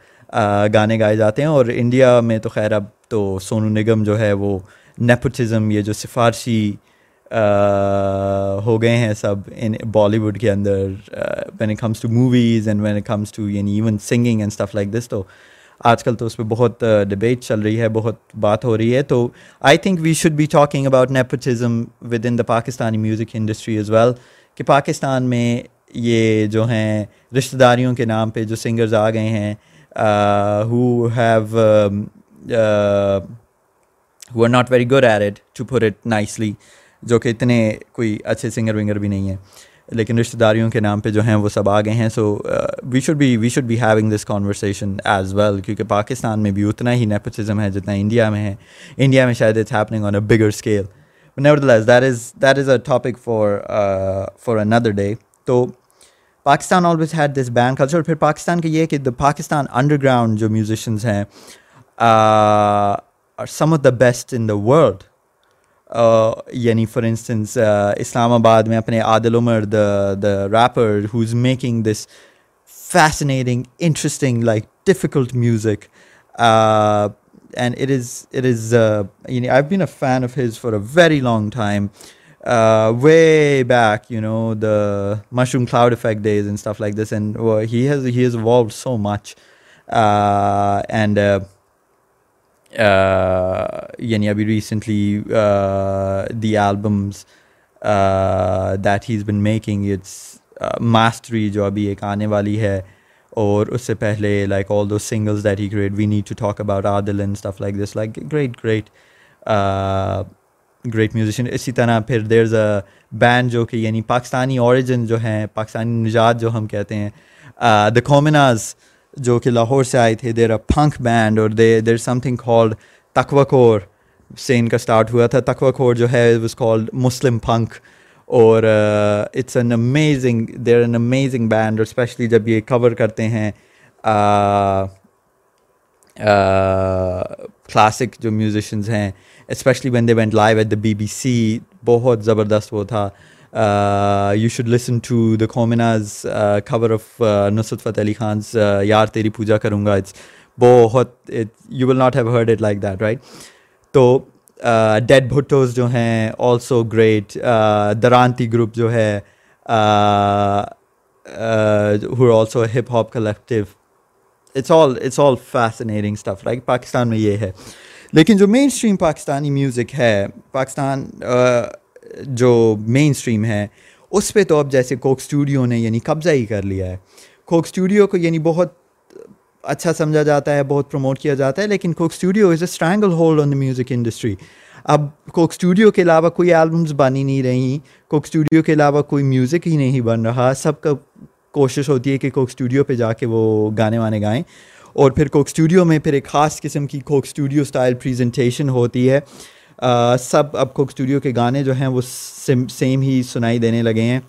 گانے گائے جاتے ہیں. اور انڈیا میں تو خیر اب تو سونو نگم جو ہے وہ نیپوٹزم, یہ جو سفارشی ہو گئے ہیں سب ان بالی ووڈ کے اندر when it comes to movies and when it comes to یعنی even singing and stuff like this. تو آج کل تو اس پہ بہت ڈبیٹ چل رہی ہے, بہت بات ہو رہی ہے. تو I think we should be talking about nepotism within the Pakistani music industry as well, کہ پاکستان میں یہ جو ہیں رشتہ داریوں کے نام پہ جو سنگرز آ گئے ہیں who have um, uh, who are not very good at it, to put it nicely, جو کہ اتنے کوئی اچھے سنگر ونگر بھی نہیں ہیں, لیکن رشتہ داریوں کے نام پہ جو ہیں وہ سب آ گئے ہیں. So we should be we should be having this conversation as well, کیونکہ پاکستان میں بھی اتنا ہی نیپوٹزم ہے جتنا انڈیا میں ہے. انڈیا میں شاید it's happening on a bigger scale, nevertheless that is that is a topic for for another day. تو Pakistan always had this band culture. پھر پاکستان کا یہ ہے کہ دا پاکستان انڈر گراؤنڈ جو میوزیشنز ہیں some of the best in the world, یعنی for instance Islamabad میں اپنے عادل عمر the the rapper who is making this fascinating interesting like difficult music, and it is it is یعنی I have been a fan of his for a very long time, Uh, way back, you know, the mushroom cloud effect days and stuff like this, and well, he has he has evolved so much, uh, and uh, uh, yani abhi recently uh, the albums uh, that he's been making, it's uh, mastery jo abhi ek aane wali hai, aur usse pehle like all those singles that he created, we need to talk about Adil and stuff like this, like great great uh, great musician. اسی طرح پھر دیر is a band جو کہ یعنی Pakistani origin جو ہیں, پاکستانی نجات جو ہم کہتے ہیں, دا کومیناز جو کہ لاہور سے آئے تھے, دیر اے پھنک بینڈ, اور دے دیر سم تھنگ کالڈ تقوی کور سے ان کا اسٹارٹ ہوا تھا. تقوی کور جو ہے واز کالڈ مسلم پھنک, اور it's an amazing there an amazing band, اور اسپیشلی جب یہ کور کرتے ہیں کلاسک جو میوزیشنز ہیں, especially when they went live at the B B C, بہت زبردست وہ تھا. You should listen to the Kominas cover of Nusrat Fateh Ali خانز یار تیری پوجا کروں گا, اٹس بہت you will not have heard it like that right. تو ڈیڈ بھٹوز جو ہیں آلسو گریٹ, درانتی گروپ جو ہے who also hip hop collective, it's all it's all fascinating stuff like Pakistan میں یہ ہے. لیکن جو مین اسٹریم پاکستانی میوزک ہے, پاکستان جو مین اسٹریم ہے اس پہ تو اب جیسے کوک اسٹوڈیو نے یعنی قبضہ ہی کر لیا ہے. کوک اسٹوڈیو کو یعنی بہت اچھا سمجھا جاتا ہے, بہت پروموٹ کیا جاتا ہے, لیکن Coke Studio is a stranglehold on the music industry. اب کوک اسٹوڈیو کے علاوہ کوئی البمز بن ہی نہیں رہی, کوک اسٹوڈیو کے علاوہ کوئی میوزک ہی نہیں بن رہا. سب کا کوشش ہوتی ہے کہ کوک اسٹوڈیو پہ جا کے وہ گانے وانے گائیں, اور پھر کوک اسٹوڈیو میں پھر ایک خاص قسم کی کوک اسٹوڈیو سٹائل پریزنٹیشن ہوتی ہے. uh, سب اب کوک اسٹوڈیو کے گانے جو ہیں وہ سیم سیم ہی سنائی دینے لگے ہیں.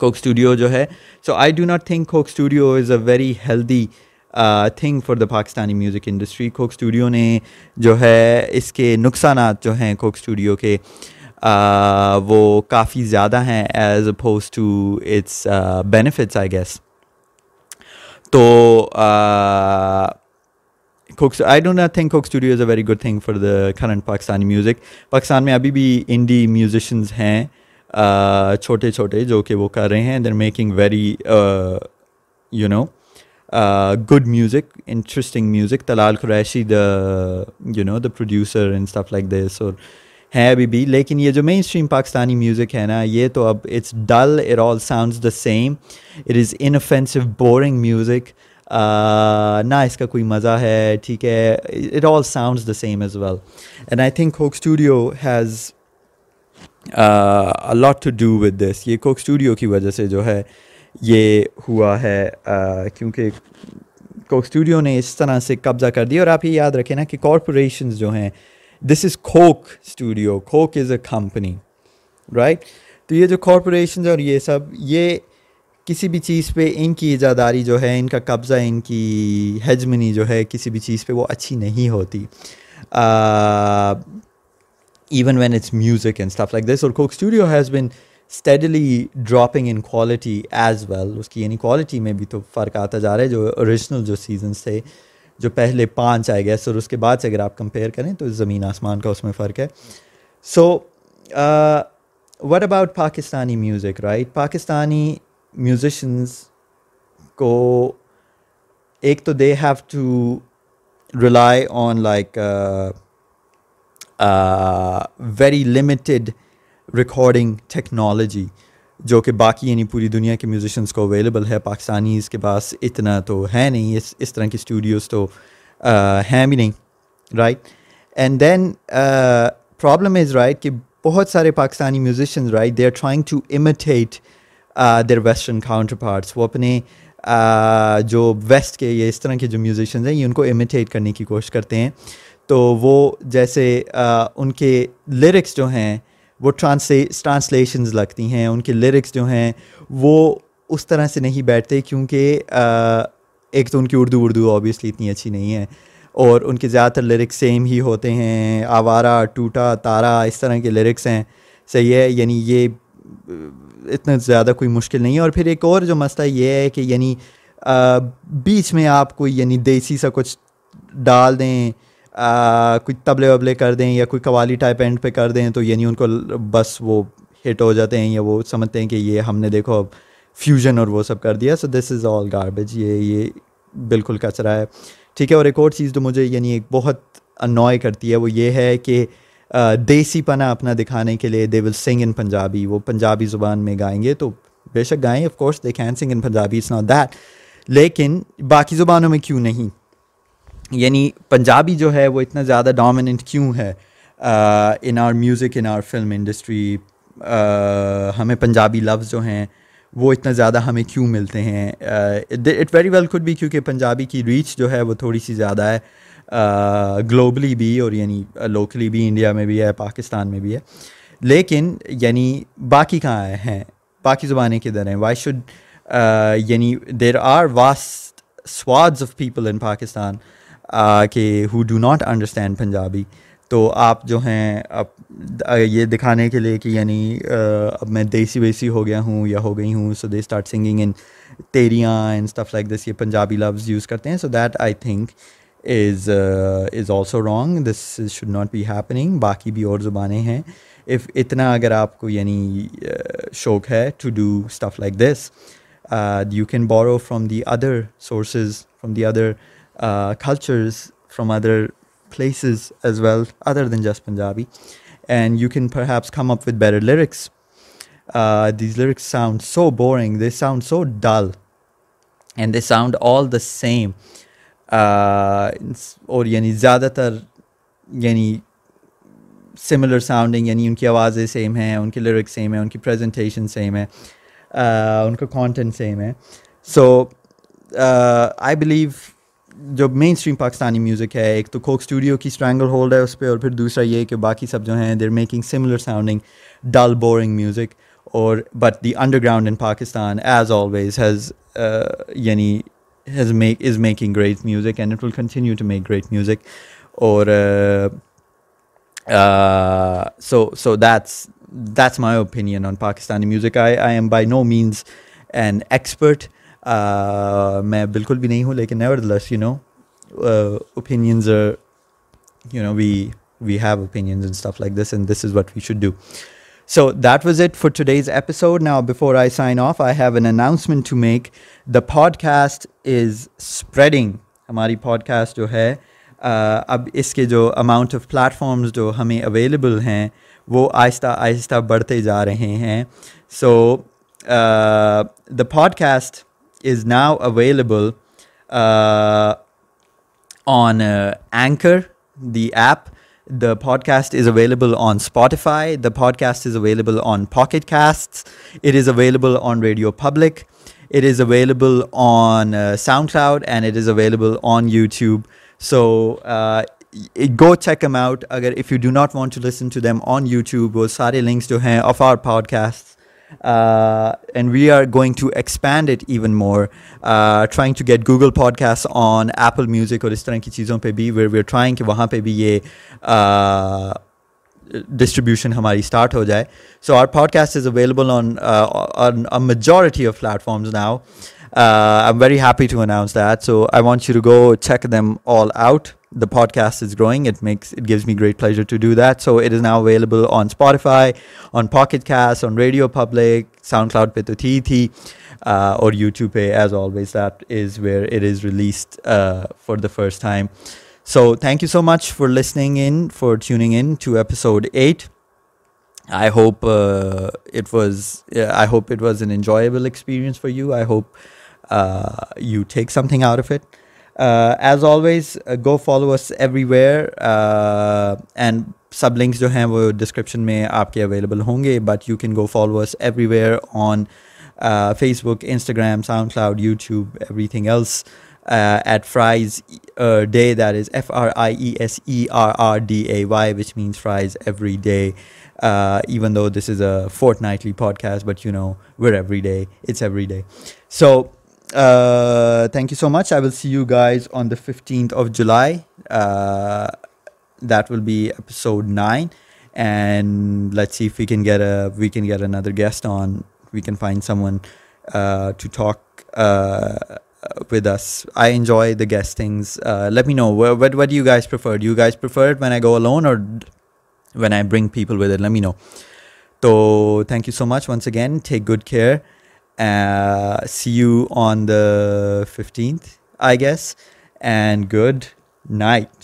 کوک اسٹوڈیو جو ہے, so I do not think Coke Studio is a very healthy thing for the Pakistani music industry. Coke Studio نے جو ہے اس کے نقصانات جو ہیں کوک اسٹوڈیو کے Uh, وہ کافی زیادہ ہیں as oppose to its benefits I guess. تو Coke, I do not think Coke Studio is a very good thing for the current Pakistani music. Pakistan mein abhi bhi indie musicians hain چھوٹے چھوٹے جو کہ وہ کر رہے ہیں, they're making very you know uh good music, interesting music. Talal Qureshi, the you know the producer and stuff like this, or hai abhi bhi. Lekin ye jo mainstream Pakistani music hai na, ye to ab it's dull, it all sounds the same, it is inoffensive, boring music. Uh, na iska koi maza hai, theek hai, it all sounds the same as well. And I think Coke Studio has uh, a lot to do with this. Ye Coke Studio ki wajah se jo hai یہ ہوا ہے, کیونکہ کوک Studio نے اس طرح سے قبضہ کر دیا. اور آپ یہ یاد رکھیں نا کہ کارپوریشنز جو ہیں, this is Coke Studio, Coke is a company, right. تو یہ جو کارپوریشنز اور یہ سب, یہ کسی بھی چیز پہ ان کی ایجاداری جو ہے, ان کا قبضہ, ان کی ہجمنی جو ہے کسی بھی چیز پہ, وہ اچھی نہیں ہوتی, even when it's music and stuff like this. اور Coke Studio has been steadily dropping in quality as well. اس کی یعنی quality میں بھی تو فرق آتا جا رہا ہے. جو اوریجنل جو سیزنس تھے, جو پہلے پانچ آئے گئے, اور اس کے بعد سے اگر آپ کمپیئر کریں تو زمین آسمان کا اس میں فرق ہے. سو what about Pakistani music, right. Pakistani musicians کو ایک تو they have to rely on like uh, uh, very limited recording technology, جو کہ باقی یعنی پوری دنیا کے میوزیشنس کو اویلیبل ہے. پاکستانیز کے پاس اتنا تو ہے نہیں, اس اس طرح کی اسٹوڈیوز تو ہیں بھی نہیں, right. And then problem is, right, کہ بہت سارے Pakistani musicians, right, they are trying to imitate their western counterparts. وہ اپنے جو ویسٹ کے یہ اس طرح کے جو میوزیشنز ہیں, یہ ان کو امیٹیٹ کرنے کی کوشش کرتے ہیں. تو وہ جیسے ان کے لیرکس جو ہیں وہ ٹرانسلیٹ ٹرانسلیشنز لگتی ہیں, ان کے لیرکس جو ہیں وہ اس طرح سے نہیں بیٹھتے, کیونکہ ایک تو ان کی اردو اردو اوبیسلی اتنی اچھی نہیں ہے, اور ان کے زیادہ تر لیرکس سیم ہی ہوتے ہیں. آوارہ, ٹوٹا, تارا, اس طرح کے لیرکس ہیں. صحیح ہے, یعنی یہ اتنا زیادہ کوئی مشکل نہیں ہے. اور پھر ایک اور جو مسئلہ یہ ہے کہ یعنی بیچ میں آپ کوئی یعنی دیسی سا کچھ ڈال دیں, کوئی تبلے وبلے کر دیں یا کوئی قوالی ٹائپ اینڈ پہ کر دیں, تو یعنی ان کو بس وہ ہٹ ہو جاتے ہیں, یا وہ سمجھتے ہیں کہ یہ ہم نے دیکھو اب فیوژن اور وہ سب کر دیا. سو دس از آل گاربیج, یہ یہ بالکل کچرا ہے, ٹھیک ہے. اور ایک اور چیز جو مجھے یعنی ایک بہت انوائے کرتی ہے, وہ یہ ہے کہ دیسی پنا اپنا دکھانے کے لیے دے ول سنگ ان پنجابی. وہ پنجابی زبان میں گائیں گے, تو بے شک گائیں, of course they can sing in Punjabi, it's not that. لیکن باقی زبانوں میں کیوں نہیں, یعنی پنجابی جو ہے وہ اتنا زیادہ ڈومیننٹ کیوں ہے in our music, in our film industry. ہمیں پنجابی لفظ جو ہیں وہ اتنا زیادہ ہمیں کیوں ملتے ہیں. It very well could be, کیونکہ پنجابی کی ریچ جو ہے وہ تھوڑی سی زیادہ ہے گلوبلی بھی, اور یعنی لوکلی بھی, انڈیا میں بھی ہے, پاکستان میں بھی ہے. لیکن یعنی باقی کہاں ہیں, باقی زبانیں کدھر ہیں. وائی شوڈ یعنی there are vast swathes of people in Pakistan کہ who do not understand Punjabi. تو آپ جو ہیں اب یہ دکھانے کے لیے کہ یعنی اب میں دیسی ویسی ہو گیا ہوں یا ہو گئی ہوں, so they start singing in تیریاں اینڈ اسٹف لائک دس, یہ پنجابی لفظ یوز کرتے ہیں. So that I think is is also wrong, this should not be happening. باقی بھی اور زبانیں ہیں, اف اتنا اگر آپ کو یعنی شوق ہے to do stuff like this, you can borrow from the other sources, from the other Uh, cultures, from other places as well, other than just Punjabi, and you can perhaps come up with better lyrics. Uh, these lyrics sound so boring, they sound so dull, and they sound all the same. Uh, or yani zyadatar yani similar sounding, yani unki awazein same hain, unke lyrics same hain, unki presentation same hai, uh, unka content same hai. So uh, I believe جو مین stream Pakistani music ہے, ایک تو Coke Studio کی stranglehold ہے اس پہ, اور پھر دوسرا یہ کہ باقی سب جو ہیں they are making similar sounding dull boring music. اور but the underground in Pakistan as always has یعنی has make is making great music and it will continue to make great music. اور so so that's that's my opinion on Pakistani music. I I am by no means an expert, میں بالکل بھی نہیں ہوں, لیکن nevertheless you know uh, opinions are, you know, we we have opinions and stuff like this, and this is what we should do. So that was it for today's episode. Now, before I sign off, I have an announcement to make. The podcast is spreading. ہماری podcast جو ہے اب اس کے جو amount of platforms جو ہمیں available ہیں وہ آہستہ آہستہ بڑھتے جا رہے ہیں. So uh, the podcast is now available uh, on uh, Anchor, the app. The podcast is available on Spotify. The podcast is available on Pocket Casts. It is available on Radio Public. It is available on uh, SoundCloud, and it is available on YouTube. So uh, go check them out. Agar if you do not want to listen to them on YouTube, wo sare links jo hain of our podcasts. Uh, and we are going to expand it even more, uh, trying to get Google Podcasts on Apple Music اور اس طرح کی چیزوں پہ بھی, where we're trying کہ وہاں پہ بھی یہ uh, distribution ہماری start ہو جائے. So our podcast is available on, uh, on a majority of platforms now. Uh, I'm very happy to announce that. So I want you to go check them all out. The podcast is growing. It makes it gives me great pleasure to do that. So it is now available on Spotify, on Pocket Cast, on Radio Public, SoundCloud pe to thi thi, uh, or YouTube pe, as always. That is where it is released uh, for the first time. So thank you so much for listening in, for tuning in to episode eight. I hope uh, it was. Uh, I hope it was an enjoyable experience for you. I hope uh, you take something out of it. Uh, as always, uh, go follow us everywhere, uh, and sub links jo hain wo description mein aapke available honge, but you can go follow us everywhere on uh, Facebook, Instagram, SoundCloud, YouTube, everything else, uh, at Fries uh, Day. That is F R I E S E R R D A Y, which means Fries Every Day. Uh, even though this is a fortnightly podcast, but you know, we're every day. It's every day. So uh thank you so much. I will see you guys on the fifteenth of July. Uh that will be episode nine, and let's see if we can get a we can get another guest on. We can find someone uh to talk uh with us. I enjoy the guestings. Uh let me know what, what what do you guys prefer? Do you guys prefer it when I go alone, or when I bring people with it? Let me know. So thank you so much once again. Take good care. Uh see you on the fifteenth, I guess, and good night.